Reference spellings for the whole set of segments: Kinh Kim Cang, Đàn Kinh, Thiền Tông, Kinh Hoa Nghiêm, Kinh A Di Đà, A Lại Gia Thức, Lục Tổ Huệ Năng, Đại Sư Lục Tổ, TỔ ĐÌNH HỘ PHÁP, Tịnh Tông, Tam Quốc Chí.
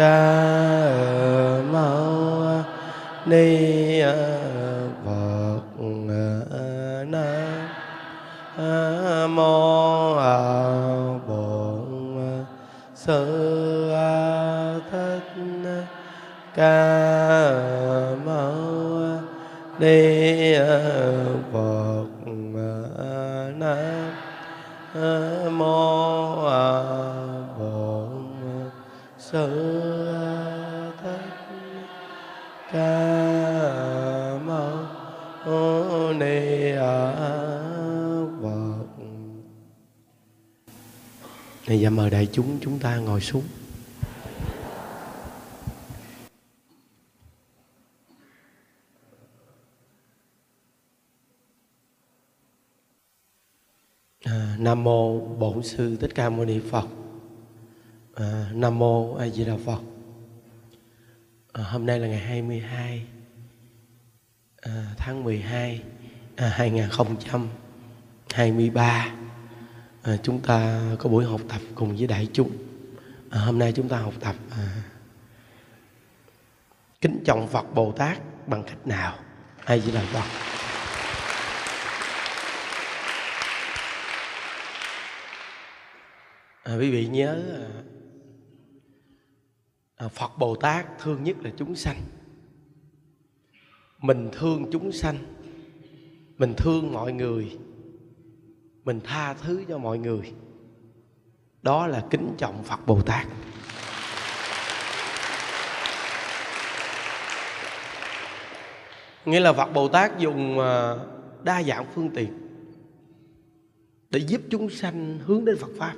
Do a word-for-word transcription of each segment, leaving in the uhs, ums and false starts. Ca Mâu Ni Phật. Nam Mô Bổn Sư Thích Ca Mâu Ni Phật. Nam Mô Bổn Sư Thích Ca Mâu Ni Phật. Bây giờ mời đại chúng chúng ta ngồi xuống. Nam Mô Bổn Sư Thích Ca Mâu Ni Phật. à, Nam Mô A Di Đà Phật. à, Hôm nay là ngày hai mươi hai à, tháng mười hai à, hai không hai ba. à, Chúng ta có buổi học tập cùng với đại chúng. à, Hôm nay chúng ta học tập à, kính trọng Phật Bồ Tát bằng cách nào? A Di Đà Phật. À, quý vị nhớ à, Phật Bồ Tát thương nhất là chúng sanh. Mình thương chúng sanh, mình thương mọi người, mình tha thứ cho mọi người. Đó là kính trọng Phật Bồ Tát. Nghĩa là Phật Bồ Tát dùng đa dạng phương tiện để giúp chúng sanh hướng đến Phật Pháp.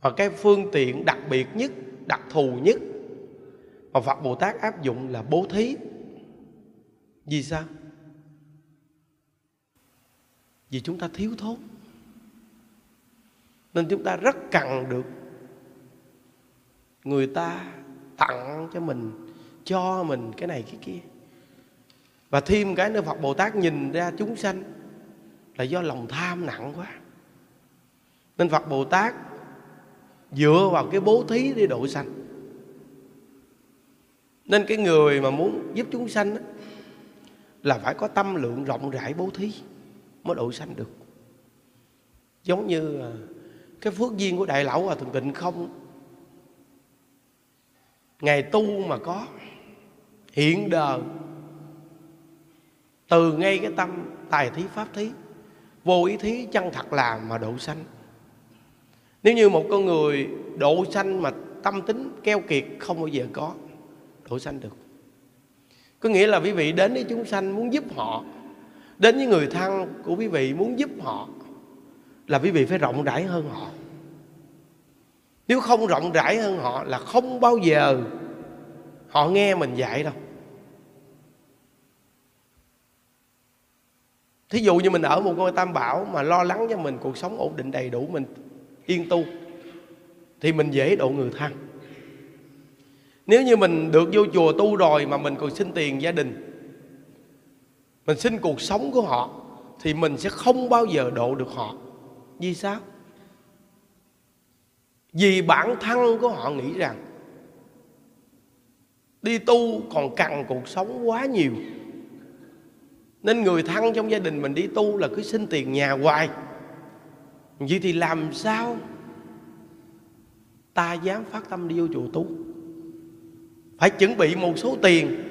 Và cái phương tiện đặc biệt nhất, đặc thù nhất mà Phật Bồ Tát áp dụng là bố thí. Vì sao? Vì chúng ta thiếu thốn, nên chúng ta rất cần được người ta tặng cho mình, cho mình cái này cái kia. Và thêm cái nữa, Phật Bồ Tát nhìn ra chúng sanh là do lòng tham nặng quá, nên Phật Bồ Tát dựa vào cái bố thí để độ sanh. Nên cái người mà muốn giúp chúng sanh là phải có tâm lượng rộng rãi bố thí mới độ sanh được. Giống như cái phước duyên của Đại Lão Hòa Thượng Tịnh Không, Ngài tu mà có hiện đời từ ngay cái tâm tài thí pháp thí, vô ý thí chân thật làm mà độ sanh. Nếu như một con người độ sanh mà tâm tính keo kiệt không bao giờ có độ sanh được. Có nghĩa là quý vị đến với chúng sanh muốn giúp họ, đến với người thân của quý vị muốn giúp họ, là quý vị phải rộng rãi hơn họ. Nếu không rộng rãi hơn họ là không bao giờ họ nghe mình dạy đâu. Thí dụ như mình ở một ngôi tam bảo mà lo lắng cho mình cuộc sống ổn định đầy đủ, mình yên tu thì mình dễ độ người thân. Nếu như mình được vô chùa tu rồi mà mình còn xin tiền gia đình, mình xin cuộc sống của họ, thì mình sẽ không bao giờ độ được họ. Vì sao? Vì bản thân của họ nghĩ rằng đi tu còn cần cuộc sống quá nhiều, nên người thân trong gia đình mình đi tu là cứ xin tiền nhà hoài. Vậy thì làm sao ta dám phát tâm đi vô chùa tu? Phải chuẩn bị một số tiền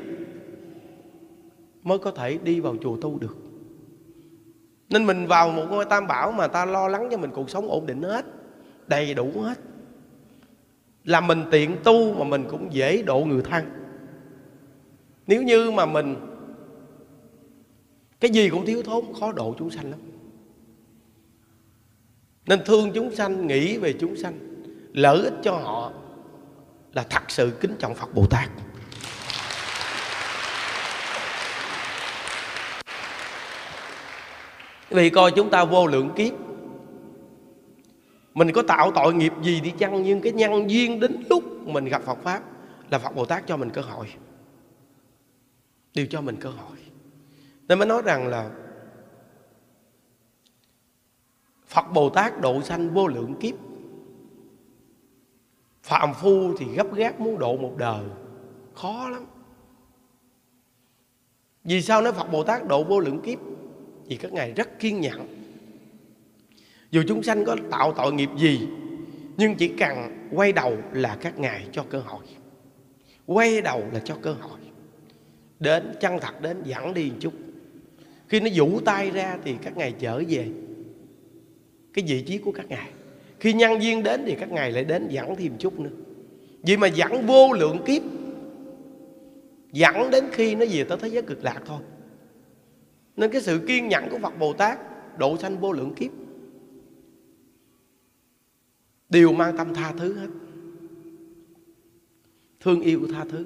mới có thể đi vào chùa tu được. Nên mình vào một ngôi tam bảo mà ta lo lắng cho mình cuộc sống ổn định hết, đầy đủ hết, là mình tiện tu mà mình cũng dễ độ người thân. Nếu như mà mình cái gì cũng thiếu thốn, khó độ chúng sanh lắm. Nên thương chúng sanh, nghĩ về chúng sanh, lợi ích cho họ là thật sự kính trọng Phật Bồ Tát. Vì coi chúng ta vô lượng kiếp, mình có tạo tội nghiệp gì đi chăng, nhưng cái nhân duyên đến lúc mình gặp Phật Pháp là Phật Bồ Tát cho mình cơ hội, đều cho mình cơ hội. Nên mới nói rằng là Phật Bồ Tát độ sanh vô lượng kiếp. Phàm phu thì gấp gáp muốn độ một đời, khó lắm. Vì sao nói Phật Bồ Tát độ vô lượng kiếp? Vì các ngài rất kiên nhẫn. Dù chúng sanh có tạo tội nghiệp gì, nhưng chỉ cần quay đầu là các ngài cho cơ hội. Quay đầu là cho cơ hội. Đến chân thật đến dẫn đi một chút. Khi nó vũ tay ra thì các ngài trở về cái vị trí của các ngài. Khi nhân duyên đến thì các ngài lại đến dẫn thêm chút nữa. Vì mà dẫn vô lượng kiếp, dẫn đến khi nó về tới thế giới cực lạc thôi. Nên cái sự kiên nhẫn của Phật Bồ Tát độ sanh vô lượng kiếp đều mang tâm tha thứ hết. Thương yêu của tha thứ.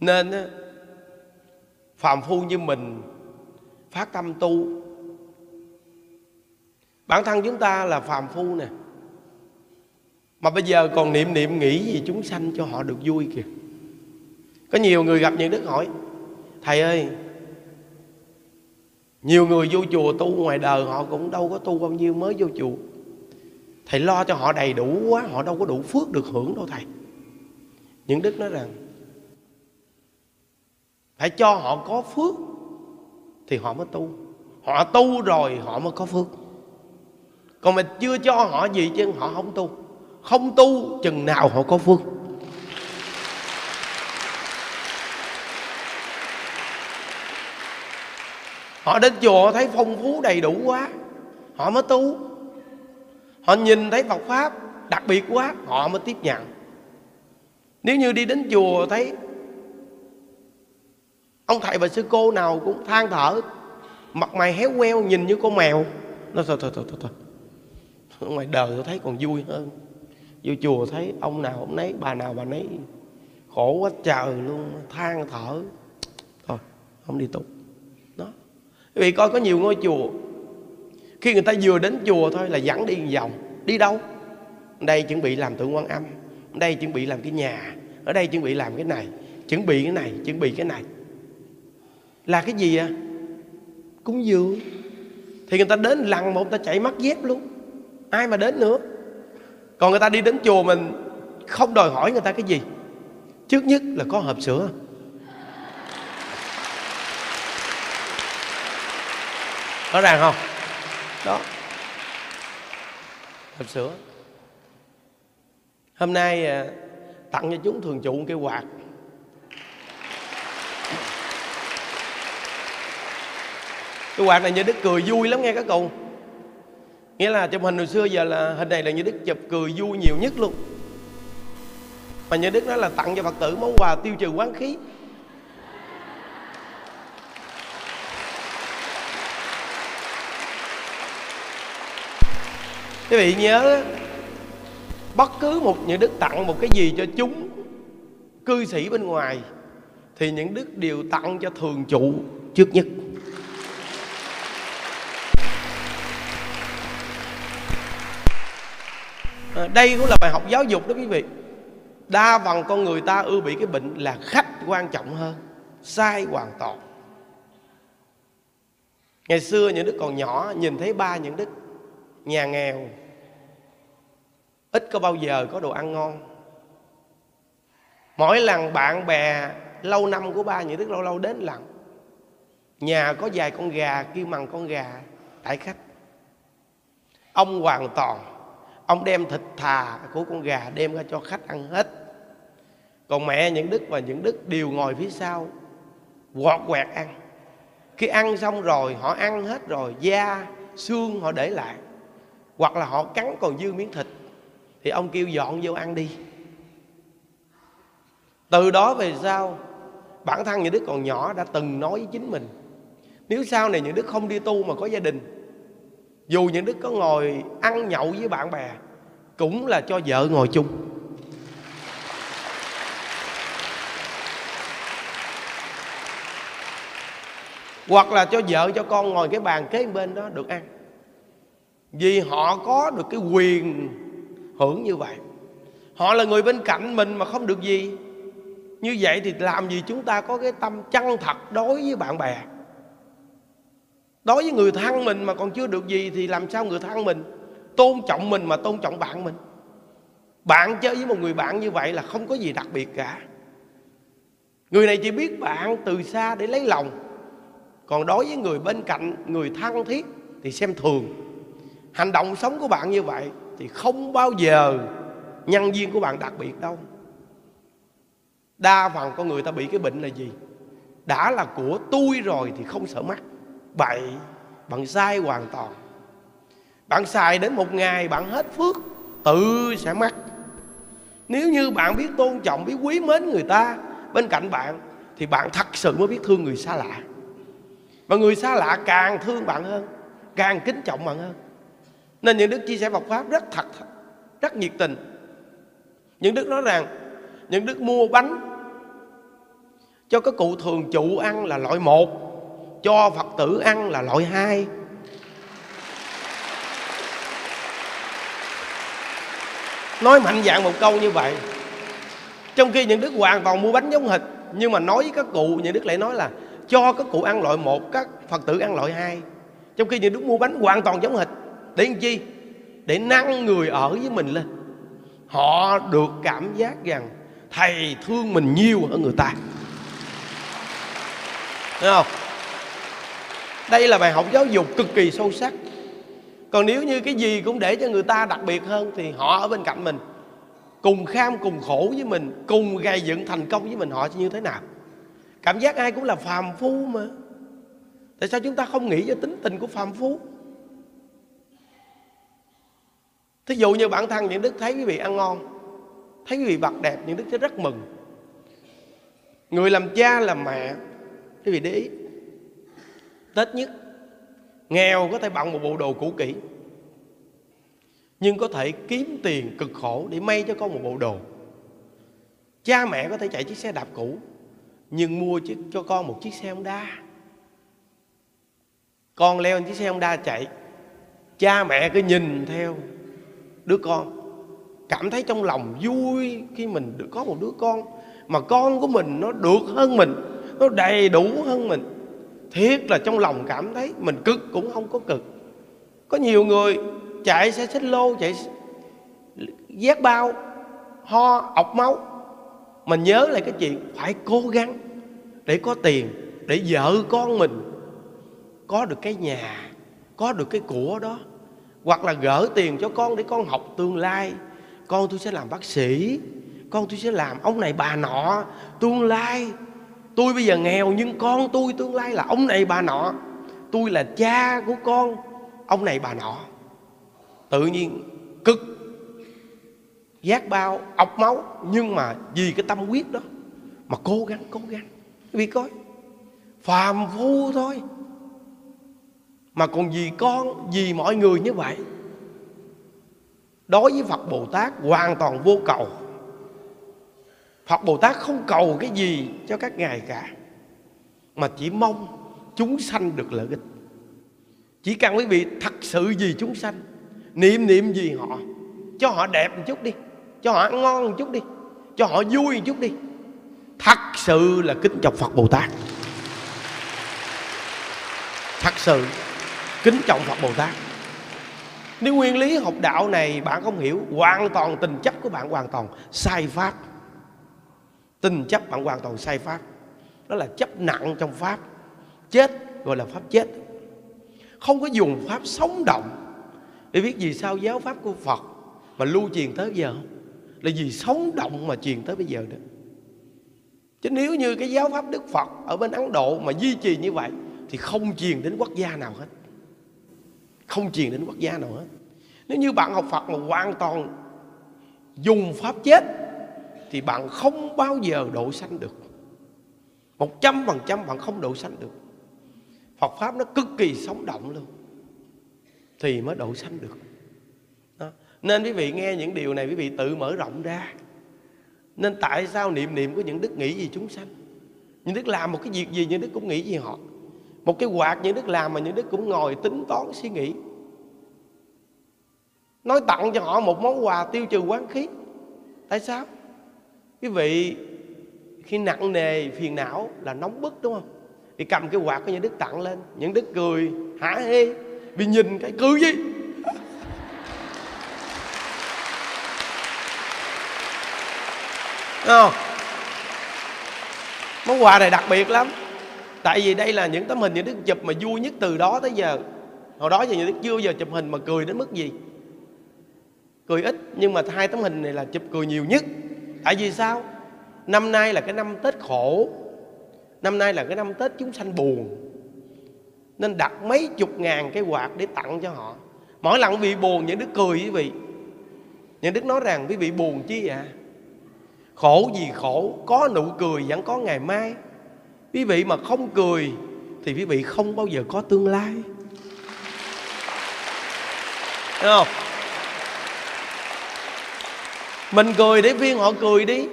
Nên phàm phu như mình phát tâm tu. Bản thân chúng ta là phàm phu nè, mà bây giờ còn niệm niệm nghĩ về chúng sanh cho họ được vui kìa. Có nhiều người gặp những đức hỏi: Thầy ơi, nhiều người vô chùa tu ngoài đời họ cũng đâu có tu bao nhiêu, mới vô chùa. Thầy lo cho họ đầy đủ quá, họ đâu có đủ phước được hưởng đâu thầy. Những đức nói rằng phải cho họ có phước thì họ mới tu. Họ tu rồi họ mới có phước. Còn mình chưa cho họ gì chứ họ không tu. Không tu chừng nào họ có phước. Họ đến chùa thấy phong phú đầy đủ quá, họ mới tu. Họ nhìn thấy Phật Pháp đặc biệt quá, họ mới tiếp nhận. Nếu như đi đến chùa thấy ông thầy và sư cô nào cũng than thở, mặt mày héo queo, nhìn như con mèo, nó thôi thôi thôi thôi. Ngoài đời tôi thấy còn vui hơn. Vô chùa thấy ông nào ông nấy, bà nào bà nấy, khổ quá trời luôn, than thở. Thôi, không đi tu. Đó. Quý vị coi có nhiều ngôi chùa, khi người ta vừa đến chùa thôi là dẫn đi vòng. Đi đâu? Đây chuẩn bị làm tượng Quan Âm, đây chuẩn bị làm cái nhà, ở đây chuẩn bị làm cái này, chuẩn bị cái này, chuẩn bị cái này. Là cái gì ạ? À? Cúng dường. Thì người ta đến lần một người ta chạy mất dép luôn, ai mà đến nữa. Còn người ta đi đến chùa mình không đòi hỏi người ta cái gì. Trước nhất là có hộp sữa. Rõ ràng không? Đó. Hộp sữa. Hôm nay tặng cho chúng thường trụ cái quạt. Cái quạt này Như Đức cười vui lắm nghe các cậu. Nghĩa là trong hình hồi xưa giờ là hình này là Như Đức chụp cười vui nhiều nhất luôn. Mà Như Đức nói là tặng cho Phật tử món quà tiêu trừ oán khí. Quý vị nhớ, bất cứ một Như Đức tặng một cái gì cho chúng cư sĩ bên ngoài thì những Đức đều tặng cho thường trụ trước nhất. Đây cũng là bài học giáo dục đó quý vị. Đa phần con người ta ưa bị cái bệnh là khách quan trọng hơn. Sai hoàn toàn. Ngày xưa Những Đức còn nhỏ, nhìn thấy ba Những Đức nhà nghèo, ít có bao giờ có đồ ăn ngon. Mỗi lần bạn bè lâu năm của ba Những Đức lâu lâu đến lần, nhà có vài con gà, kêu bằng con gà đãi khách. Ông hoàn toàn, ông đem thịt thà của con gà đem ra cho khách ăn hết. Còn mẹ Những Đức và Những Đức đều ngồi phía sau quọt quẹt ăn. Khi ăn xong rồi, họ ăn hết rồi, da, xương họ để lại, hoặc là họ cắn còn dư miếng thịt, thì ông kêu dọn vô ăn đi. Từ đó về sau, bản thân Những Đức còn nhỏ đã từng nói với chính mình, nếu sau này Những Đức không đi tu mà có gia đình, dù Những Đức có ngồi ăn nhậu với bạn bè cũng là cho vợ ngồi chung. Hoặc là cho vợ cho con ngồi cái bàn kế bên đó được ăn. Vì họ có được cái quyền hưởng như vậy. Họ là người bên cạnh mình mà không được gì. Như vậy thì làm gì chúng ta có cái tâm chân thật đối với bạn bè, đối với người thân mình mà còn chưa được gì thì làm sao người thân mình tôn trọng mình mà tôn trọng bạn mình. Bạn chơi với một người bạn như vậy là không có gì đặc biệt cả. Người này chỉ biết bạn từ xa để lấy lòng. Còn đối với người bên cạnh, người thân thiết thì xem thường. Hành động sống của bạn như vậy thì không bao giờ nhân duyên của bạn đặc biệt đâu. Đa phần con người ta bị cái bệnh là gì? Đã là của tôi rồi thì không sợ mắc. Bậy, bạn sai hoàn toàn. Bạn xài đến một ngày bạn hết phước, tự sẽ mắc. Nếu như bạn biết tôn trọng, biết quý mến người ta bên cạnh bạn thì bạn thật sự mới biết thương người xa lạ. Và người xa lạ càng thương bạn hơn, càng kính trọng bạn hơn. Nên những đức chia sẻ Phật Pháp rất thật, rất nhiệt tình. Những đức nói rằng, những đức mua bánh cho các cụ thường trụ ăn là loại một, cho Phật tử ăn là loại hai. Nói mạnh dạn một câu như vậy. Trong khi những đức hoàn toàn mua bánh giống thịt, nhưng mà nói với các cụ, những đức lại nói là cho các cụ ăn loại một, các Phật tử ăn loại hai. Trong khi những đức mua bánh hoàn toàn giống thịt. Để làm chi? Để nâng người ở với mình lên. Họ được cảm giác rằng thầy thương mình nhiều hơn người ta. Thấy không? Đây là bài học giáo dục cực kỳ sâu sắc. Còn nếu như cái gì cũng để cho người ta đặc biệt hơn thì họ ở bên cạnh mình, cùng kham cùng khổ với mình, cùng gây dựng thành công với mình, họ sẽ như thế nào? Cảm giác ai cũng là phàm phu mà. Tại sao chúng ta không nghĩ cho tính tình của phàm phu? Thí dụ như bản thân những đức thấy quý vị ăn ngon, thấy quý vị mặc đẹp, những đức sẽ rất mừng. Người làm cha làm mẹ, quý vị để ý, Tết nhất, nghèo có thể bận một bộ đồ cũ kỹ, nhưng có thể kiếm tiền cực khổ để may cho con một bộ đồ. Cha mẹ có thể chạy chiếc xe đạp cũ, nhưng mua cho con một chiếc xe Honda. Con leo lên chiếc xe Honda chạy, cha mẹ cứ nhìn theo đứa con, cảm thấy trong lòng vui khi mình được có một đứa con, mà con của mình nó được hơn mình, nó đầy đủ hơn mình. Thiết là trong lòng cảm thấy mình cực cũng không có cực. Có nhiều người chạy xe xích lô, chạy vét bao, ho, ọc máu. Mình nhớ lại cái chuyện phải cố gắng để có tiền, để vợ con mình có được cái nhà, có được cái của đó. Hoặc là gỡ tiền cho con để con học tương lai. Con tôi sẽ làm bác sĩ, con tôi sẽ làm ông này bà nọ, tương lai. Tôi bây giờ nghèo nhưng con tôi tương lai là ông này bà nọ. Tôi là cha của con ông này bà nọ. Tự nhiên cực, giác bao, ọc máu. Nhưng mà vì cái tâm huyết đó mà cố gắng, cố gắng. Vì coi, phàm phu thôi mà còn vì con, vì mọi người như vậy. Đối với Phật Bồ Tát hoàn toàn vô cầu. Phật Bồ Tát không cầu cái gì cho các ngài cả, mà chỉ mong chúng sanh được lợi ích. Chỉ cần quý vị thật sự vì chúng sanh, niệm niệm vì họ, cho họ đẹp một chút đi, cho họ ăn ngon một chút đi, cho họ vui một chút đi, thật sự là kính trọng Phật Bồ Tát. Thật sự kính trọng Phật Bồ Tát. Nếu nguyên lý học đạo này bạn không hiểu, hoàn toàn tình chấp của bạn hoàn toàn sai pháp. Tình chấp bạn hoàn toàn sai pháp. Đó là chấp nặng trong pháp. Chết gọi là pháp chết. Không có dùng pháp sống động. Để biết vì sao giáo pháp của Phật mà lưu truyền tới giờ không? Là vì sống động mà truyền tới bây giờ đó. Chứ nếu như cái giáo pháp Đức Phật ở bên Ấn Độ mà duy trì như vậy thì không truyền đến quốc gia nào hết. Không truyền đến quốc gia nào hết. Nếu như bạn học Phật mà hoàn toàn dùng pháp chết thì bạn không bao giờ độ sanh được. Một trăm phần trăm bạn không độ sanh được. Phật Pháp nó cực kỳ sống động luôn thì mới độ sanh được đó. Nên quý vị nghe những điều này, quý vị tự mở rộng ra. Nên tại sao niệm niệm của những đức nghĩ gì chúng sanh? Những đức làm một cái việc gì, những đức cũng nghĩ gì họ. Một cái quạt những đức làm mà những đức cũng ngồi tính toán suy nghĩ. Nói tặng cho họ một món quà tiêu trừ oán khí. Tại sao? Quý vị khi nặng nề phiền não là nóng bức đúng không? Thì cầm cái quạt của những đức tặng lên, những đức cười hả hê. Vì nhìn cái cười gì Đúng không? Món quà này đặc biệt lắm. Tại vì đây là những tấm hình Nhà Đức chụp mà vui nhất từ đó tới giờ. Hồi đó giờ Nhà Đức chưa giờ chụp hình mà cười đến mức gì. Cười ít, nhưng mà hai tấm hình này là chụp cười nhiều nhất. Tại vì sao? Năm nay là cái năm Tết khổ, năm nay là cái năm Tết chúng sanh buồn, nên đặt mấy chục ngàn cái quạt để tặng cho họ. Mỗi lần quý vị buồn, Nhà Đức cười quý vị. Nhà Đức nói rằng quý vị buồn chứ ạ, à? Khổ gì khổ, có nụ cười vẫn có ngày mai. Quý vị mà không cười thì quý vị không bao giờ có tương lai. Đúng không? Mình cười để viên họ cười đi.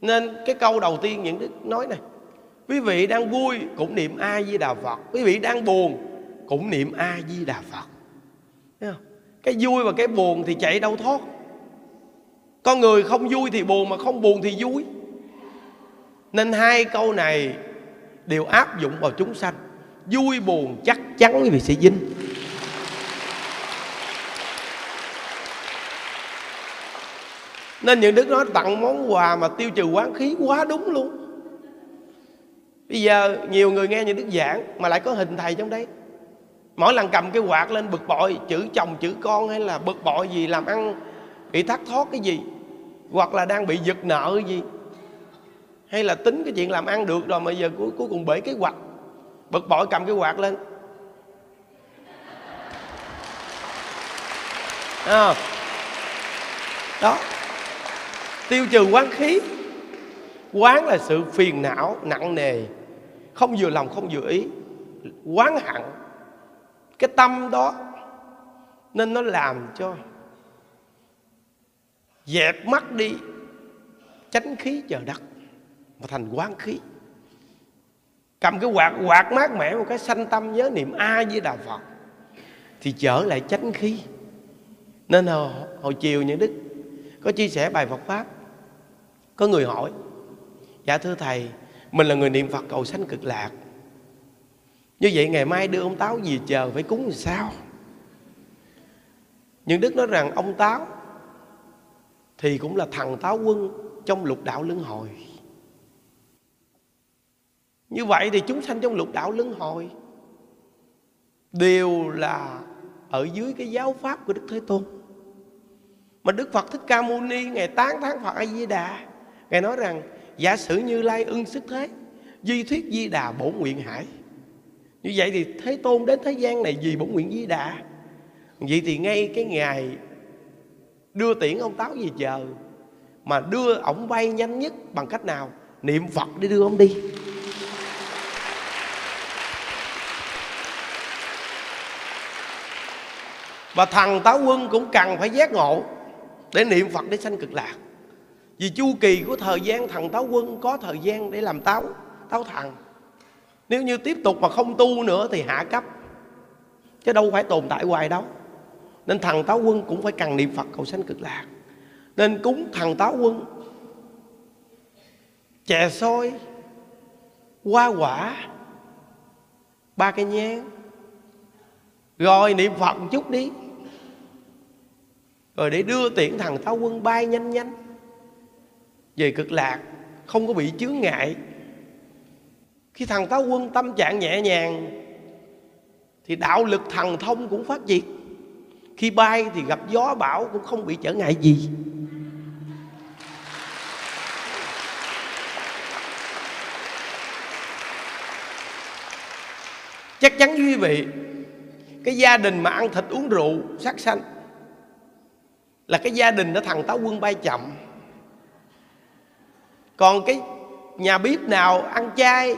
Nên cái câu đầu tiên Những Đức nói này: quý vị đang vui cũng niệm A Di Đà Phật, quý vị đang buồn cũng niệm A Di Đà Phật. Thấy không? Cái vui và cái buồn thì chạy đâu thoát. Con người không vui thì buồn, mà không buồn thì vui. Nên hai câu này đều áp dụng vào chúng sanh. Vui buồn chắc chắn quý vị sẽ dính. Nên Những Đức nói tặng món quà mà tiêu trừ oán khí quá đúng luôn. Bây giờ nhiều người nghe Những Đức giảng mà lại có hình thầy trong đấy, mỗi lần cầm cái quạt lên bực bội chữ chồng chữ con, hay là bực bội gì làm ăn bị thất thoát cái gì, hoặc là đang bị giật nợ gì, hay là tính cái chuyện làm ăn được rồi mà giờ cuối, cuối cùng bể cái quạt, bực bội cầm cái quạt lên. À, đó, tiêu trừ oán khí. Oán là sự phiền não nặng nề, không vừa lòng không vừa ý, oán hận. Cái tâm đó nên nó làm cho dẹp mắt đi chánh khí chờ đất mà thành oán khí. Cầm cái quạt quạt mát mẻ một cái, sanh tâm nhớ niệm A Di Đà Phật thì trở lại chánh khí. Nên hồi, hồi chiều Những Đức có chia sẻ bài Phật Pháp, có người hỏi: dạ thưa thầy, mình là người niệm Phật cầu sanh cực lạc, như vậy ngày mai đưa ông táo gì chờ phải cúng làm sao? Những Đức nói rằng ông táo thì cũng là thằng táo quân trong lục đạo luân hồi. Như vậy thì chúng sanh trong lục đạo luân hồi đều là ở dưới cái giáo pháp của Đức Thế Tôn. Mà Đức Phật Thích Ca Mâu Ni ngày tán thán Phật A Di Đà, ngài nói rằng: giả sử Như Lai ưng sức thế, di thuyết Di Đà bổ nguyện hải. Như vậy thì Thế Tôn đến thế gian này vì bổ nguyện Di Đà. Vậy thì ngay cái ngày đưa tiễn ông táo về chờ, mà đưa ổng bay nhanh nhất bằng cách nào? Niệm Phật để đưa ông đi. Và thằng táo quân cũng cần phải giác ngộ để niệm Phật để sanh cực lạc. Vì chu kỳ của thời gian thằng táo quân có thời gian để làm táo, táo thằng. Nếu như tiếp tục mà không tu nữa thì hạ cấp, chứ đâu phải tồn tại hoài đâu. Nên thằng táo quân cũng phải cần niệm Phật cầu sanh cực lạc. Nên cúng thằng táo quân chè xôi, hoa quả, ba cây nhang, rồi niệm Phật một chút đi, rồi để đưa tiễn thằng táo quân bay nhanh nhanh về cực lạc, không có bị chướng ngại. Khi thằng táo quân tâm trạng nhẹ nhàng thì đạo lực thần thông cũng phát triển. Khi bay thì gặp gió bão cũng không bị trở ngại gì. Chắc chắn quý vị, cái gia đình mà ăn thịt uống rượu sát sanh là cái gia đình đó thằng táo quân bay chậm. Còn cái nhà bếp nào ăn chay,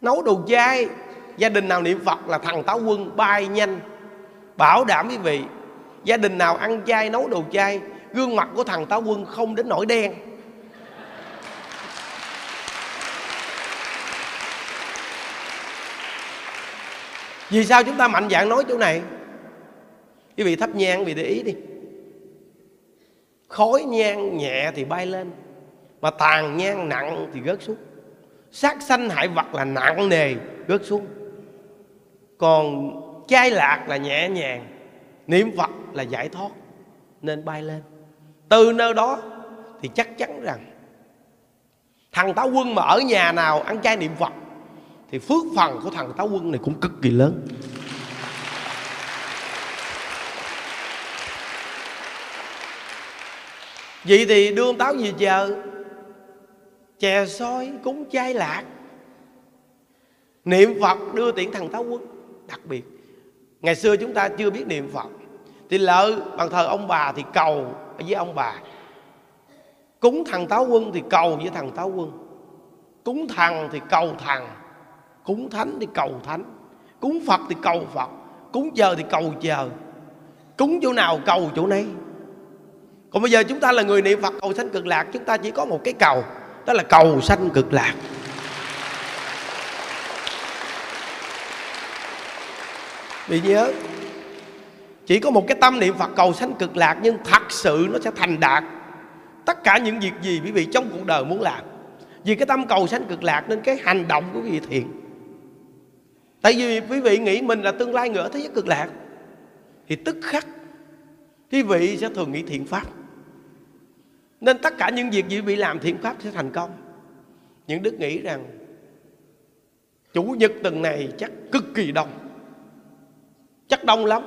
nấu đồ chay, gia đình nào niệm Phật là thằng táo quân bay nhanh. Bảo đảm quý vị, gia đình nào ăn chay nấu đồ chay, gương mặt của thằng táo quân không đến nỗi đen. Vì sao chúng ta mạnh dạn nói chỗ này? Quý vị thắp nhang, quý vị để ý đi, khói nhang nhẹ thì bay lên, mà tàn nhang nặng thì rớt xuống. Sát sanh hại vật là nặng nề rớt xuống. Còn chay lạc là nhẹ nhàng, niệm Phật là giải thoát, nên bay lên. Từ nơi đó thì chắc chắn rằng thằng Táo Quân mà ở nhà nào ăn chay niệm Phật thì phước phần của thằng Táo Quân này cũng cực kỳ lớn. Vậy thì đưa ông Táo gì chờ? Chè xôi, cúng chay lạc, niệm Phật, đưa tiễn thằng Táo Quân. Đặc biệt ngày xưa chúng ta chưa biết niệm Phật thì lỡ bàn thờ ông bà thì cầu với ông bà, cúng thằng Táo Quân thì cầu với thằng Táo Quân, cúng thằng thì cầu thằng, cúng thánh thì cầu thánh, cúng Phật thì cầu Phật, cúng chờ thì cầu chờ, cúng chỗ nào cầu chỗ nấy. Còn bây giờ chúng ta là người niệm Phật cầu sanh cực lạc, chúng ta chỉ có một cái cầu, đó là cầu sanh cực lạc. Vì nhớ, chỉ có một cái tâm niệm Phật cầu sanh cực lạc, nhưng thật sự nó sẽ thành đạt tất cả những việc gì quý vị trong cuộc đời muốn làm. Vì cái tâm cầu sanh cực lạc nên cái hành động của quý vị thiện. Tại vì quý vị nghĩ mình là tương lai người ở thế giới cực lạc, thì tức khắc quý vị sẽ thường nghĩ thiện pháp, nên tất cả những việc gì quý vị làm thiện pháp sẽ thành công. Những đức nghĩ rằng chủ nhật tuần này chắc cực kỳ đông, chắc đông lắm.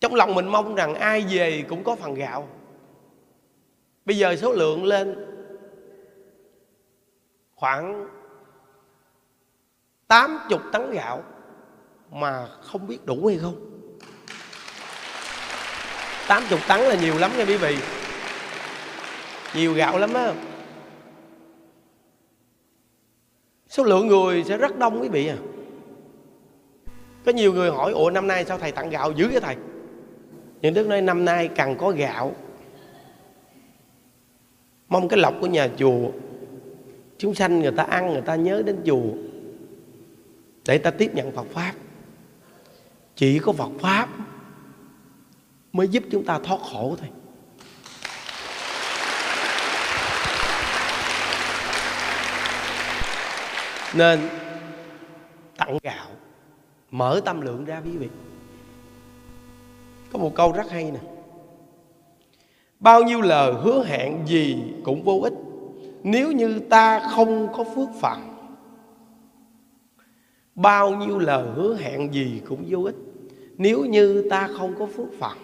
Trong lòng mình mong rằng ai về cũng có phần gạo. Bây giờ số lượng lên khoảng tám mươi tấn gạo mà không biết đủ hay không. Tám mươi tấn là nhiều lắm nha quý vị, nhiều gạo lắm á. Số lượng người sẽ rất đông quý vị à. Có nhiều người hỏi: ủa năm nay sao thầy tặng gạo dữ vậy thầy? Những đức nói năm nay càng có gạo, mong cái lộc của nhà chùa, chúng sanh người ta ăn người ta nhớ đến chùa để ta tiếp nhận Phật Pháp. Chỉ có Phật Pháp mới giúp chúng ta thoát khổ thôi. Nên tặng gạo, mở tâm lượng ra quý vị. Có một câu rất hay nè: bao nhiêu lời hứa hẹn gì cũng vô ích nếu như ta không có phước phần. Bao nhiêu lời hứa hẹn gì cũng vô ích nếu như ta không có phước phần.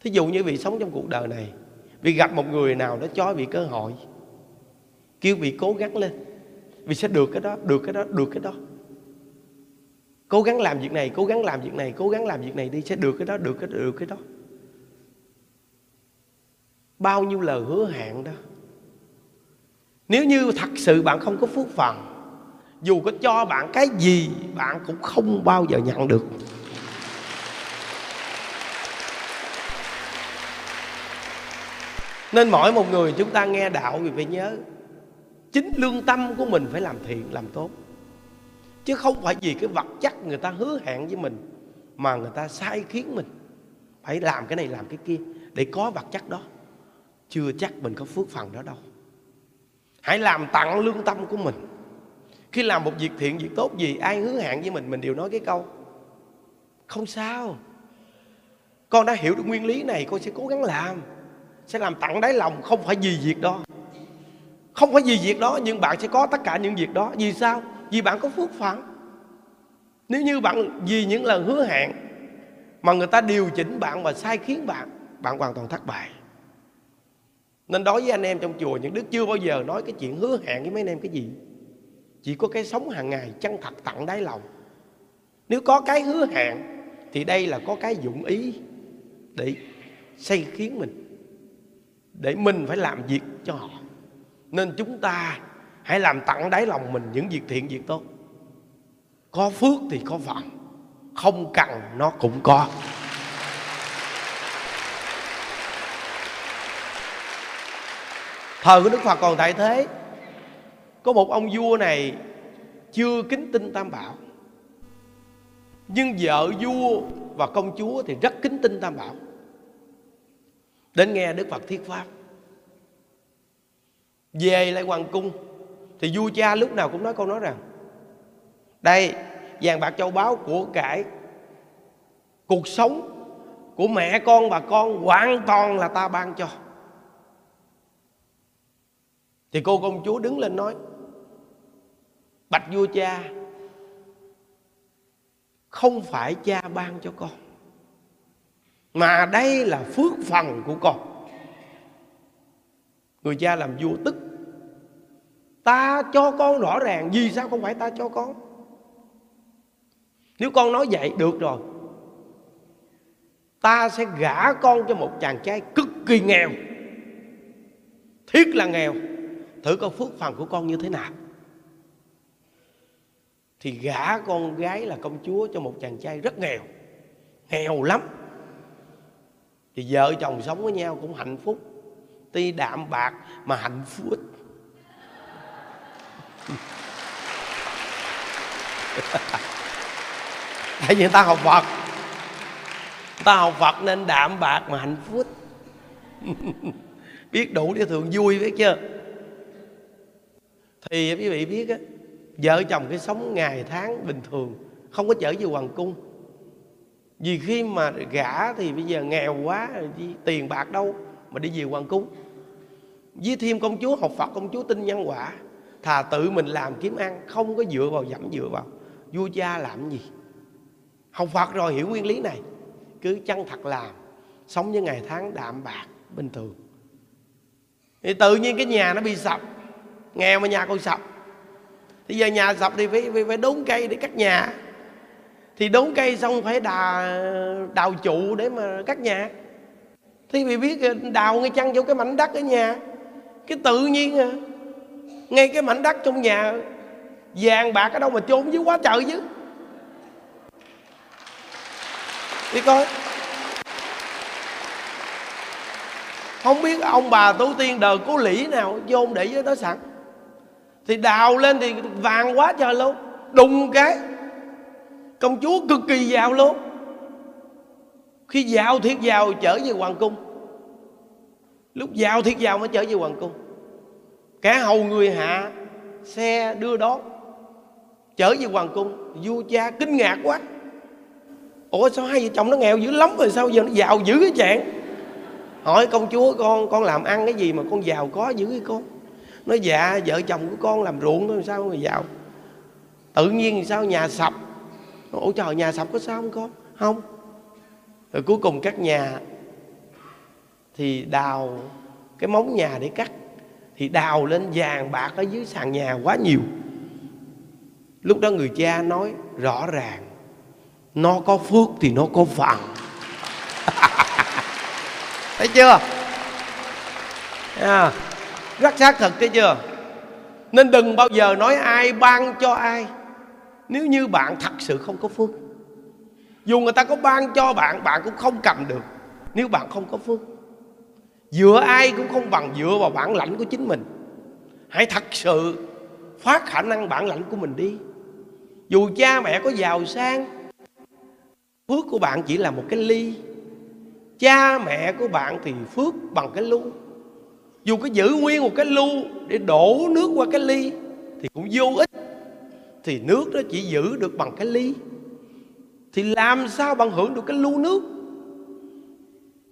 Thí dụ như vị sống trong cuộc đời này, vì gặp một người nào đó cho vị cơ hội, kêu vị cố gắng lên, vì sẽ được cái đó, được cái đó, được cái đó, cố gắng làm việc này, cố gắng làm việc này, cố gắng làm việc này đi, sẽ được cái đó, được cái đó, được cái đó. Bao nhiêu lời hứa hẹn đó, nếu như thật sự bạn không có phước phần, dù có cho bạn cái gì bạn cũng không bao giờ nhận được. Nên mỗi một người chúng ta nghe đạo thì phải nhớ chính lương tâm của mình phải làm thiện, làm tốt, chứ không phải vì cái vật chất người ta hứa hẹn với mình mà người ta sai khiến mình phải làm cái này làm cái kia để có vật chất đó. Chưa chắc mình có phước phần đó đâu. Hãy làm tặng lương tâm của mình. Khi làm một việc thiện, việc tốt gì, ai hứa hẹn với mình, mình đều nói cái câu: không sao, con đã hiểu được nguyên lý này, con sẽ cố gắng làm, sẽ làm tặng đáy lòng, không phải vì việc đó. Không phải vì việc đó, nhưng bạn sẽ có tất cả những việc đó. Vì sao? Vì bạn có phước phần. Nếu như bạn vì những lần hứa hẹn mà người ta điều chỉnh bạn và sai khiến bạn, bạn hoàn toàn thất bại. Nên đối với anh em trong chùa, những đức chưa bao giờ nói cái chuyện hứa hẹn với mấy anh em cái gì. Chỉ có cái sống hàng ngày chân thật tặng đáy lòng. Nếu có cái hứa hẹn thì đây là có cái dụng ý để sai khiến mình, để mình phải làm việc cho họ. Nên chúng ta hãy làm tặng đáy lòng mình những việc thiện, việc tốt. Có phước thì có phần, không cần nó cũng có. Thời của Đức Phật còn tại thế, có một ông vua này chưa kính tin Tam Bảo, nhưng vợ vua và công chúa thì rất kính tin Tam Bảo. Đến nghe Đức Phật thuyết pháp, về lại hoàng cung thì vua cha lúc nào cũng nói câu nói rằng: đây, vàng bạc châu báu của cải, cuộc sống của mẹ con và con hoàn toàn là ta ban cho. Thì cô công chúa đứng lên nói: bạch vua cha, không phải cha ban cho con, mà đây là phước phần của con. Người cha làm vua tức: ta cho con rõ ràng, vì sao không phải ta cho con? Nếu con nói vậy, được rồi, ta sẽ gả con cho một chàng trai cực kỳ nghèo, thiết là nghèo, thử coi phước phần của con như thế nào. Thì gả con gái là công chúa cho một chàng trai rất nghèo, nghèo lắm. Thì vợ chồng sống với nhau cũng hạnh phúc, tuy đạm bạc mà hạnh phúc. Tại vì ta học Phật, ta học Phật nên đạm bạc mà hạnh phúc. Biết đủ để thường vui, biết chưa? Thì quý vị biết á, vợ chồng cái sống ngày tháng bình thường, không có trở về hoàng cung. Vì khi mà gả thì bây giờ nghèo quá, tiền bạc đâu mà đi về hoàng cung. Với thêm công chúa học Phật, công chúa tin nhân quả, thà tự mình làm kiếm ăn, không có dựa vào dẫm dựa vào. Vua cha làm gì? Học Phật rồi hiểu nguyên lý này, cứ chân thật làm, sống với ngày tháng đạm bạc bình thường. Thì tự nhiên cái nhà nó bị sập, nghèo mà nhà còn sập. Thì giờ nhà sập thì phải, phải, phải đốn cây để cắt nhà. Thì đốn cây xong phải đà, đào trụ để mà cắt nhà. Thì vì biết đào ngay chăng vô cái mảnh đất ở nhà, cái tự nhiên à, ngay cái mảnh đất trong nhà, vàng bạc ở đâu mà trốn dưới quá trời chứ. Đi coi, không biết ông bà tổ tiên đời cố lĩ nào vô để với nó sẵn. Thì đào lên thì vàng quá trời luôn, đùng cái công chúa cực kỳ giàu luôn. Khi giàu thiệt giàu trở về hoàng cung, lúc giàu thiệt giàu mới trở về hoàng cung, cả hầu người hạ xe đưa đón trở về hoàng cung. Vua cha kinh ngạc quá: ủa sao hai vợ chồng nó nghèo dữ lắm rồi sao giờ nó giàu dữ cái chàng? Hỏi công chúa: con con làm ăn cái gì mà con giàu có dữ cái con? Nói: dạ vợ chồng của con làm ruộng thôi, sao mà giàu. Tự nhiên sao nhà sập. Ủa trời, nhà sập có sao không con? Không. Rồi cuối cùng cắt nhà thì đào cái móng nhà để cắt, thì đào lên vàng bạc ở dưới sàn nhà quá nhiều. Lúc đó người cha nói rõ ràng: nó có phước thì nó có phần. Thấy chưa? À, rất xác thực, thấy chưa? Nên đừng bao giờ nói ai ban cho ai nếu như bạn thật sự không có phước. Dù người ta có ban cho bạn, bạn cũng không cầm được nếu bạn không có phước. Dựa ai cũng không bằng dựa vào bản lãnh của chính mình. Hãy thật sự phát khả năng bản lãnh của mình đi. Dù cha mẹ có giàu sang, phước của bạn chỉ là một cái ly. Cha mẹ của bạn thì phước bằng cái lu. Dù có giữ nguyên một cái lu để đổ nước qua cái ly thì cũng vô ích. Thì nước đó chỉ giữ được bằng cái ly, thì làm sao bạn hưởng được cái lu nước?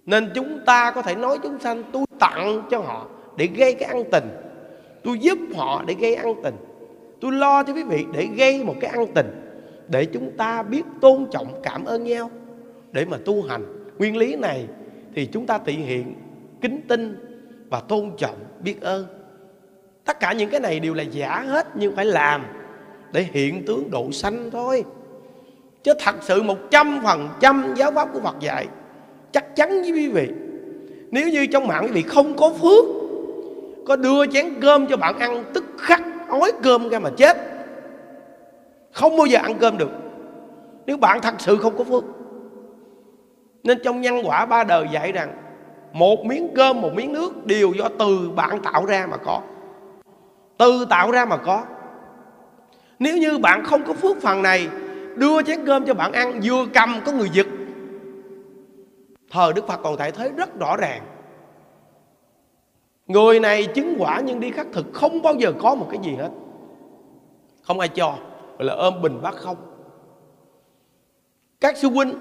Nên chúng ta có thể nói chúng sanh: tôi tặng cho họ để gây cái ăn tình, tôi giúp họ để gây ăn tình, tôi lo cho quý vị để gây một cái ăn tình, để chúng ta biết tôn trọng cảm ơn nhau để mà tu hành. Nguyên lý này thì chúng ta thể hiện kính tinh và tôn trọng biết ơn. Tất cả những cái này đều là giả hết, nhưng phải làm để hiện tướng độ sanh thôi. Chứ thật sự một trăm phần trăm giáo pháp của Phật dạy, chắc chắn với quý vị, nếu như trong mạng quý vị không có phước, có đưa chén cơm cho bạn ăn, tức khắc ói cơm ra mà chết, không bao giờ ăn cơm được nếu bạn thật sự không có phước. Nên trong nhân quả ba đời dạy rằng một miếng cơm, một miếng nước đều do từ bạn tạo ra mà có. Từ tạo ra mà có. Nếu như bạn không có phước phần này, đưa chén cơm cho bạn ăn, vừa cầm có người giật. Thời Đức Phật còn tại thế rất rõ ràng. Người này chứng quả nhưng đi khắc thực, không bao giờ có một cái gì hết, không ai cho, gọi là ôm bình bát không. Các sư huynh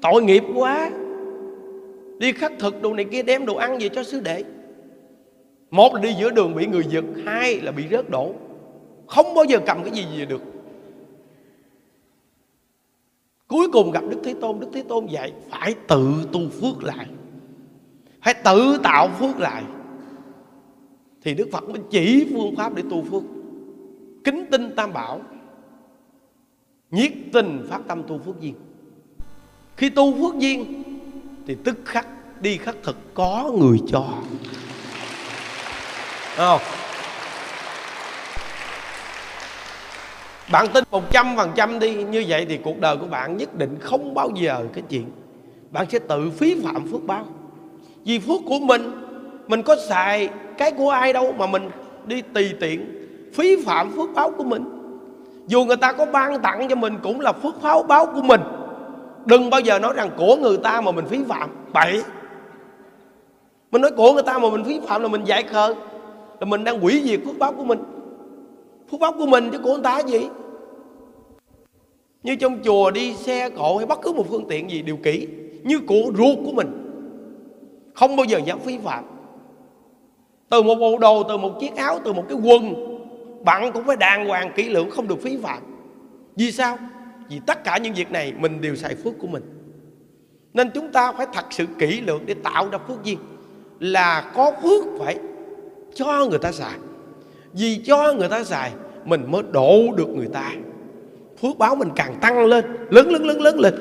Tội nghiệp quá, đi khất thực đồ này kia đem đồ ăn về cho sứ đệ. Một là đi giữa đường bị người giật, hai là bị rớt đổ, không bao giờ cầm cái gì về được. Cuối cùng gặp Đức Thế Tôn, Đức Thế Tôn dạy phải tự tu phước lại, phải tự tạo phước lại. Thì Đức Phật mới chỉ phương pháp để tu phước. Kính tinh Tam Bảo, nhiệt tình phát tâm tu phước duyên. Khi tu phước duyên thì tức khắc đi khất thực có người cho. Không? Bạn tin một trăm phần trăm đi, như vậy thì cuộc đời của bạn nhất định không bao giờ cái chuyện bạn sẽ tự phí phạm phước báo. Vì phước của mình, mình có xài cái của ai đâu mà mình đi tùy tiện phí phạm phước báo của mình. Dù người ta có ban tặng cho mình cũng là phước báo của mình. Đừng bao giờ nói rằng của người ta mà mình phí phạm. Bậy. Mình nói của người ta mà mình phí phạm là mình dại khờ, là mình đang hủy diệt phước báo của mình. Phước báo của mình chứ của người ta gì. Như trong chùa đi xe cộ hay bất cứ một phương tiện gì đều kỹ như của ruột của mình, không bao giờ dám phí phạm. Từ một bộ đồ, từ một chiếc áo, từ một cái quần, bạn cũng phải đàng hoàng kỹ lưỡng, không được phí phạm. Vì sao? Vì tất cả những việc này mình đều xài phước của mình. Nên chúng ta phải thật sự kỹ lưỡng để tạo ra phước duyên. Là có phước phải cho người ta xài. Vì cho người ta xài mình mới độ được người ta. Phước báo mình càng tăng lên, lớn lớn lớn lớn lên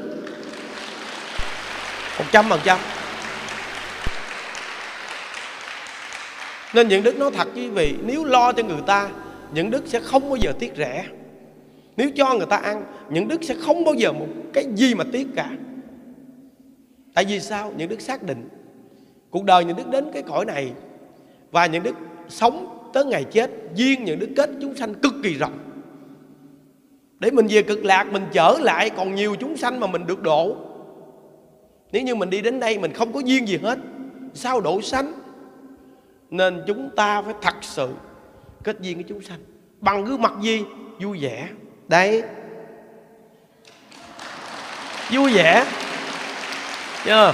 một trăm phần trăm. Nên những đức nói thật quý vị, nếu lo cho người ta, những đức sẽ không bao giờ tiếc rẻ. Nếu cho người ta ăn, những đức sẽ không bao giờ một cái gì mà tiếc cả. Tại vì sao? Những đức xác định cuộc đời những đức đến cái cõi này, và những đức sống tới ngày chết, duyên những đức kết chúng sanh cực kỳ rộng. Để mình về cực lạc, mình trở lại còn nhiều chúng sanh mà mình được độ. Nếu như mình đi đến đây mình không có duyên gì hết, sao độ sanh? Nên chúng ta phải thật sự kết duyên với chúng sanh. Bằng gương mặt gì? Vui vẻ. Đấy, vui vẻ chưa?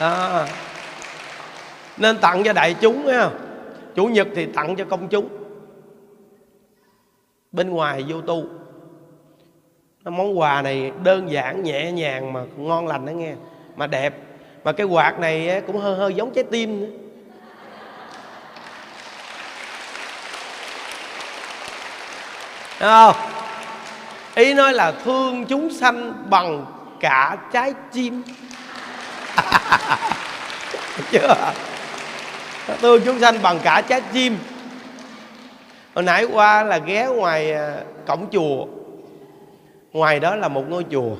À, nên tặng cho đại chúng ha. Chủ nhật thì tặng cho công chúng. Bên ngoài vô tu, món quà này đơn giản nhẹ nhàng mà ngon lành đó nghe, mà đẹp. Mà cái quạt này cũng hơi hơi giống trái tim nữa. Không? Ý nói là thương chúng sanh bằng cả trái tim. Chưa? Thương chúng sanh bằng cả trái tim. Hồi nãy qua là ghé ngoài cổng chùa, ngoài đó là một ngôi chùa.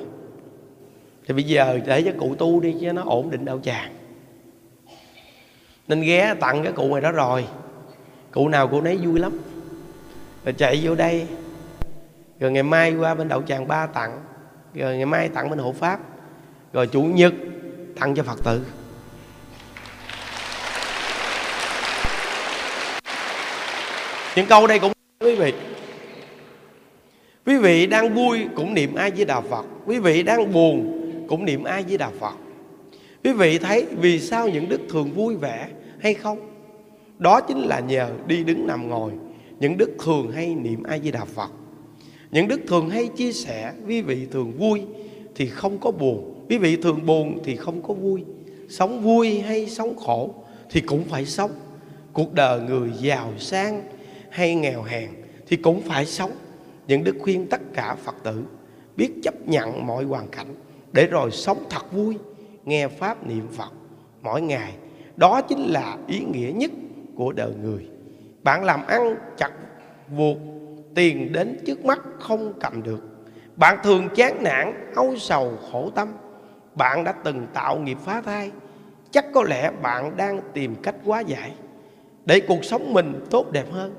Thì bây giờ để cho cụ tu đi chứ nó ổn định đạo tràng. Nên ghé tặng cái cụ này đó rồi, cụ nào cụ nấy vui lắm. Rồi chạy vô đây, rồi ngày mai qua bên đạo tràng ba tặng, rồi ngày mai tặng bên hộ pháp, rồi chủ nhật tặng cho Phật tử. Những câu đây cũng quý vị. Quý vị đang vui cũng niệm ai với đạo Phật, quý vị đang buồn cũng niệm ai với đạo Phật. Quý vị thấy vì sao những đức thường vui vẻ hay không? Đó chính là nhờ đi đứng nằm ngồi, những đức thường hay niệm ai với đạo Phật, những đức thường hay chia sẻ. Quý vị thường vui thì không có buồn, quý vị thường buồn thì không có vui. Sống vui hay sống khổ thì cũng phải sống. Cuộc đời người giàu sang hay nghèo hèn thì cũng phải sống. Những đức khuyên tất cả Phật tử biết chấp nhận mọi hoàn cảnh, để rồi sống thật vui, nghe Pháp niệm Phật mỗi ngày. Đó chính là ý nghĩa nhất của đời người. Bạn làm ăn chặt vuột, tiền đến trước mắt không cầm được. Bạn thường chán nản, âu sầu, khổ tâm. Bạn đã từng tạo nghiệp phá thai, chắc có lẽ bạn đang tìm cách hóa giải để cuộc sống mình tốt đẹp hơn.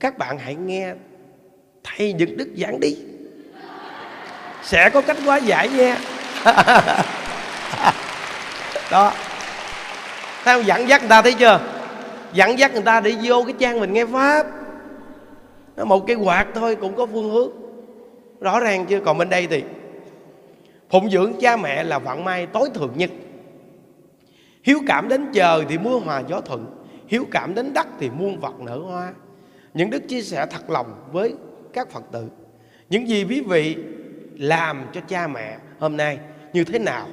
Các bạn hãy nghe thầy những đức giảng đi, sẽ có cách hóa giải nha. Đó, theo dẫn dắt người ta, thấy chưa? Dẫn dắt người ta để vô cái trang mình nghe Pháp. Một cái quạt thôi cũng có phương hướng rõ ràng chưa? Còn bên đây thì Phụng dưỡng cha mẹ là vận may tối thượng nhất. Hiếu cảm đến trời thì mưa hòa gió thuận, hiếu cảm đến đất thì muôn vật nở hoa. Những đức chia sẻ thật lòng với các Phật tử, những gì quý vị làm cho cha mẹ hôm nay như thế nào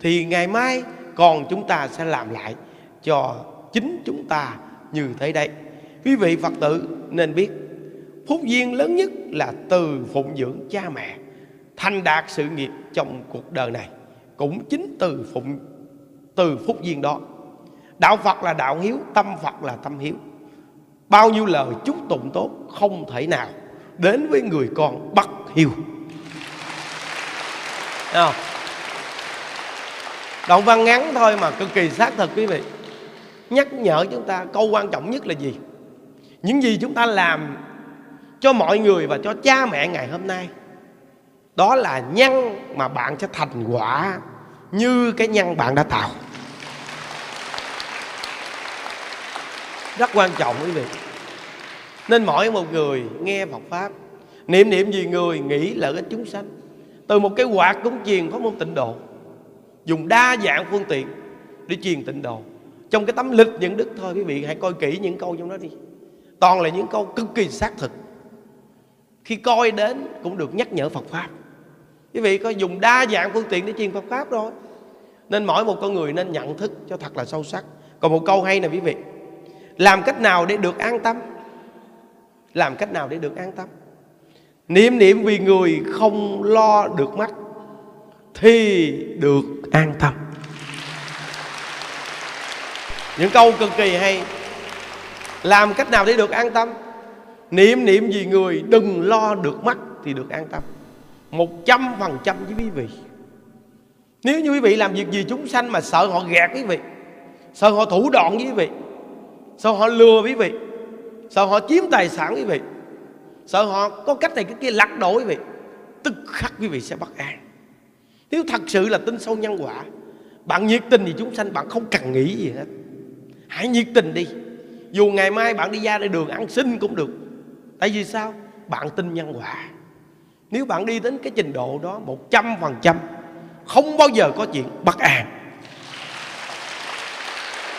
thì ngày mai còn chúng ta sẽ làm lại cho chính chúng ta như thế đây. Quý vị Phật tử nên biết phúc duyên lớn nhất là từ phụng dưỡng cha mẹ thành đạt sự nghiệp trong cuộc đời này, cũng chính từ phụng từ phúc duyên đó. Đạo Phật là đạo hiếu, tâm Phật là tâm hiếu. Bao nhiêu lời chúc tụng tốt không thể nào đến với người con bất hiếu. Đoạn văn ngắn thôi mà cực kỳ xác thực quý vị, nhắc nhở chúng ta câu quan trọng nhất là gì? Những gì chúng ta làm cho mọi người và cho cha mẹ ngày hôm nay, đó là nhân mà bạn sẽ thành quả như cái nhân bạn đã tạo. Rất quan trọng quý vị. Nên mỗi một người nghe Phật Pháp, niệm niệm vì người, nghĩ lợi ích chúng sanh. Từ một cái quạt cũng truyền pháp môn tịnh độ, dùng đa dạng phương tiện để truyền tịnh độ. Trong cái tấm lịch những đức thôi quý vị, hãy coi kỹ những câu trong đó đi, toàn là những câu cực kỳ xác thực. Khi coi đến cũng được nhắc nhở Phật Pháp. Quý vị có dùng đa dạng phương tiện để truyền Phật Pháp rồi. Nên mỗi một con người nên nhận thức cho thật là sâu sắc. Còn một câu hay nè quý vị, làm cách nào để được an tâm? Làm cách nào để được an tâm? Niệm niệm vì người không lo được mất thì được an tâm. Những câu cực kỳ hay. Làm cách nào để được an tâm? Niệm niệm vì người đừng lo được mất thì được an tâm. Một trăm phần trăm với quý vị. Nếu như quý vị làm việc gì chúng sanh mà sợ họ gạt quý vị, sợ họ thủ đoạn với quý vị, sợ họ lừa quý vị, sợ họ chiếm tài sản quý vị, sợ họ có cách này cái kia lật đổ quý vị, tức khắc quý vị sẽ bất an. Nếu thật sự là tin sâu nhân quả, bạn nhiệt tình vì chúng sanh, bạn không cần nghĩ gì hết. Hãy nhiệt tình đi. Dù ngày mai bạn đi ra đây đường ăn xin cũng được. Tại vì sao? Bạn tin nhân quả. Nếu bạn đi đến cái trình độ đó, một trăm phần trăm không bao giờ có chuyện bất an,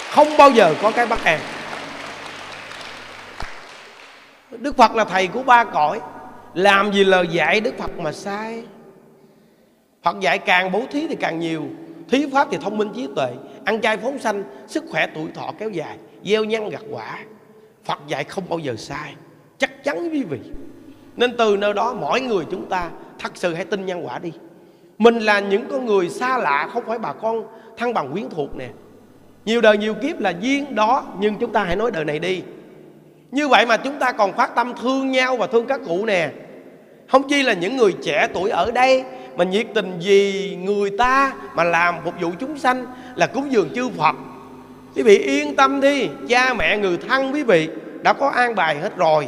không bao giờ có cái bất an. Đức Phật là thầy của ba cõi, làm gì lời dạy Đức Phật mà sai? Phật dạy càng bố thí thì càng nhiều, thí pháp thì thông minh trí tuệ, ăn chay phóng sanh, sức khỏe tuổi thọ kéo dài, gieo nhân gặt quả. Phật dạy không bao giờ sai, chắc chắn quý vị. Nên từ nơi đó mỗi người chúng ta thật sự hãy tin nhân quả đi. Mình là những con người xa lạ, không phải bà con thân bằng quyến thuộc nè, nhiều đời nhiều kiếp là duyên đó, nhưng chúng ta hãy nói đời này đi. Như vậy mà chúng ta còn phát tâm thương nhau và thương các cụ nè, không chi là những người trẻ tuổi ở đây mà nhiệt tình vì người ta mà làm phục vụ chúng sanh, là cúng dường chư Phật. Quý vị yên tâm đi, cha mẹ người thân quý vị đã có an bài hết rồi.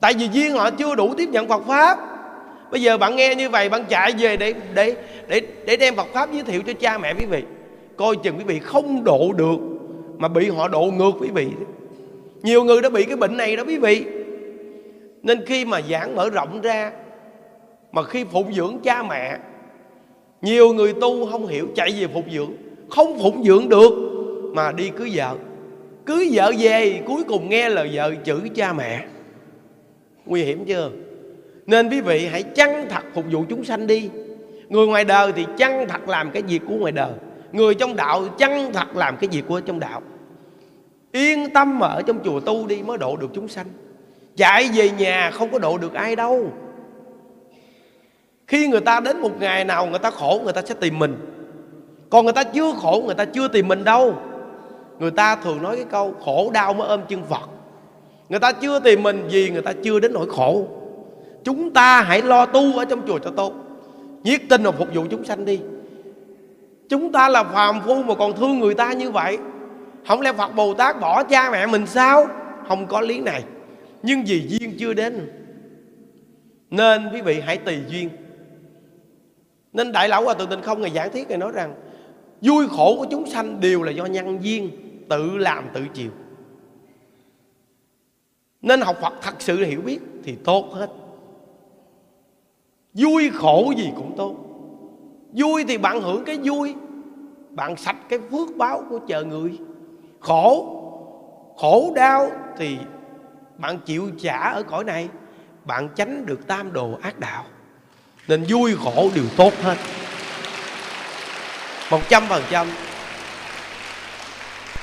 Tại vì duyên họ chưa đủ tiếp nhận Phật Pháp. Bây giờ bạn nghe như vậy, bạn chạy về để, để, để, để đem Phật Pháp giới thiệu cho cha mẹ quý vị, coi chừng quý vị không độ được mà bị họ độ ngược quý vị. Nhiều người đã bị cái bệnh này đó quý vị. Nên khi mà giảng mở rộng ra, mà khi phụng dưỡng cha mẹ, nhiều người tu không hiểu chạy về phụng dưỡng, không phụng dưỡng được mà đi cưới vợ. Cưới vợ về cuối cùng nghe lời vợ chửi cha mẹ. Nguy hiểm chưa? Nên quý vị hãy chân thật phục vụ chúng sanh đi. Người ngoài đời thì chân thật làm cái việc của ngoài đời, người trong đạo chân thật làm cái việc của trong đạo. Yên tâm mà ở trong chùa tu đi mới độ được chúng sanh. Chạy về nhà không có độ được ai đâu. Khi người ta đến một ngày nào người ta khổ, người ta sẽ tìm mình. Còn người ta chưa khổ, người ta chưa tìm mình đâu. Người ta thường nói cái câu khổ đau mới ôm chân Phật. Người ta chưa tìm mình vì người ta chưa đến nỗi khổ. Chúng ta hãy lo tu ở trong chùa cho tốt, nhiệt tình và phục vụ chúng sanh đi. Chúng ta là phàm phu mà còn thương người ta như vậy, không lẽ Phật Bồ Tát bỏ cha mẹ mình sao? Không có lý này. Nhưng vì duyên chưa đến, nên quý vị hãy tùy duyên. Nên Đại Lão Hòa Thượng Tịnh Không ngày giảng thuyết này nói rằng vui khổ của chúng sanh đều là do nhân duyên, tự làm tự chịu. Nên học Phật thật sự hiểu biết thì tốt hết. Vui khổ gì cũng tốt, Vui thì bạn hưởng cái vui, bạn sạch cái phước báo của trời người. Khổ, khổ đau thì bạn chịu trả ở cõi này, bạn tránh được tam đồ ác đạo. Nên vui khổ đều tốt hết, một trăm phần trăm.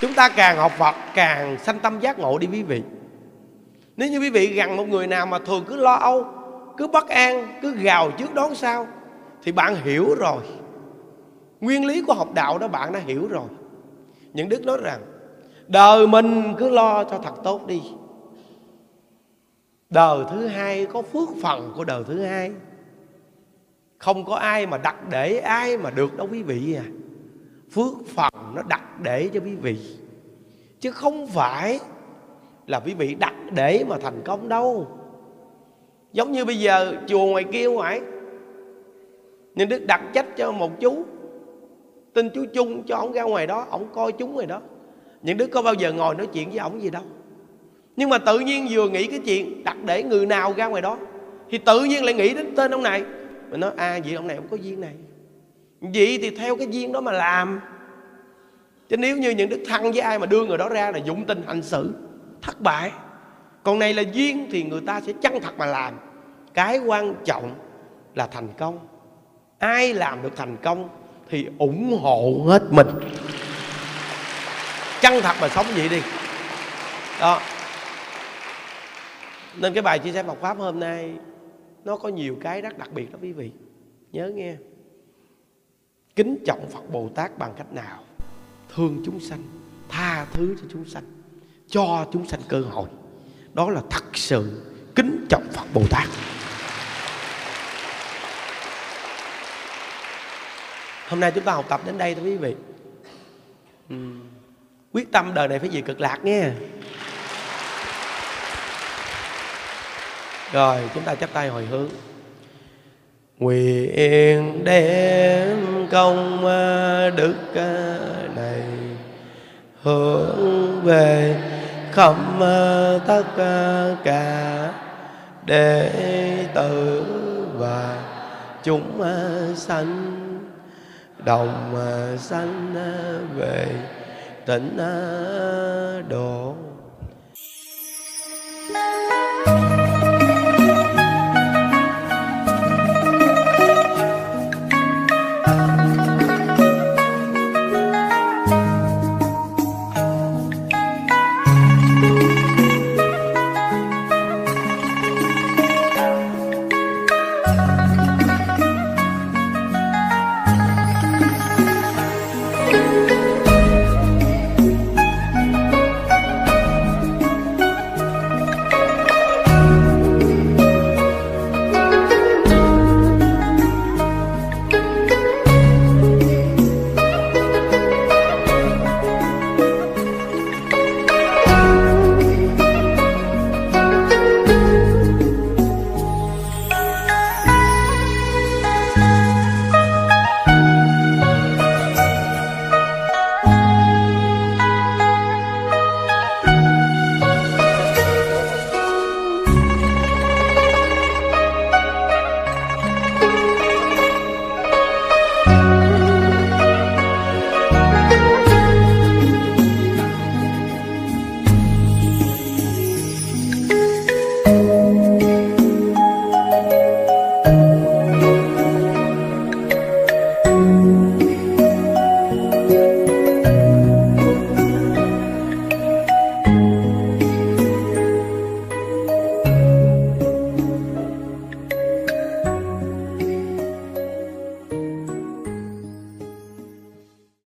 Chúng ta càng học Phật càng sanh tâm giác ngộ đi quý vị. Nếu như quý vị gần một người nào mà thường cứ lo âu, cứ bất an, cứ gào trước đón sau, thì bạn hiểu rồi, nguyên lý của học đạo đó bạn đã hiểu rồi. Những đức nói rằng đời mình cứ lo cho thật tốt đi, đời thứ hai có phước phần của đời thứ hai. Không có ai mà đặt để ai mà được đâu quý vị à. Phước phần nó đặt để cho quý vị, chứ không phải là quý vị đặt để mà thành công đâu. Giống như bây giờ chùa ngoài kia ngoài, nhưng đức đặt trách cho một chú, tin chú Chung cho ông ra ngoài đó, ông coi chúng rồi đó. Những đứa có bao giờ ngồi nói chuyện với ông gì đâu. Nhưng mà tự nhiên vừa nghĩ cái chuyện đặt để người nào ra ngoài đó, thì tự nhiên lại nghĩ đến tên ông này. Mình nói à vậy ông này không có duyên này, vậy thì theo cái duyên đó mà làm. Chứ nếu như những đứa thân với ai mà đưa người đó ra là dụng tình hành xử, thất bại. Còn này là duyên thì người ta sẽ chân thật mà làm. Cái quan trọng là thành công. Ai làm được thành công thì ủng hộ hết mình. Chân thật mà sống vậy đi đó. Nên cái bài chia sẻ Phật Pháp hôm nay nó có nhiều cái rất đặc biệt đó quý vị. Nhớ nghe, kính trọng Phật Bồ Tát bằng cách nào? Thương chúng sanh, tha thứ cho chúng sanh, cho chúng sanh cơ hội. Đó là thật sự kính trọng Phật Bồ Tát. Hôm nay chúng ta học tập đến đây thôi quý vị. ừ. Quyết tâm đời này phải về cực lạc nghe. Rồi chúng ta chắp tay hồi hướng. Nguyện đem công đức này hướng về khắp tất cả đệ tử và chúng sanh, đồng sanh về tịnh độ.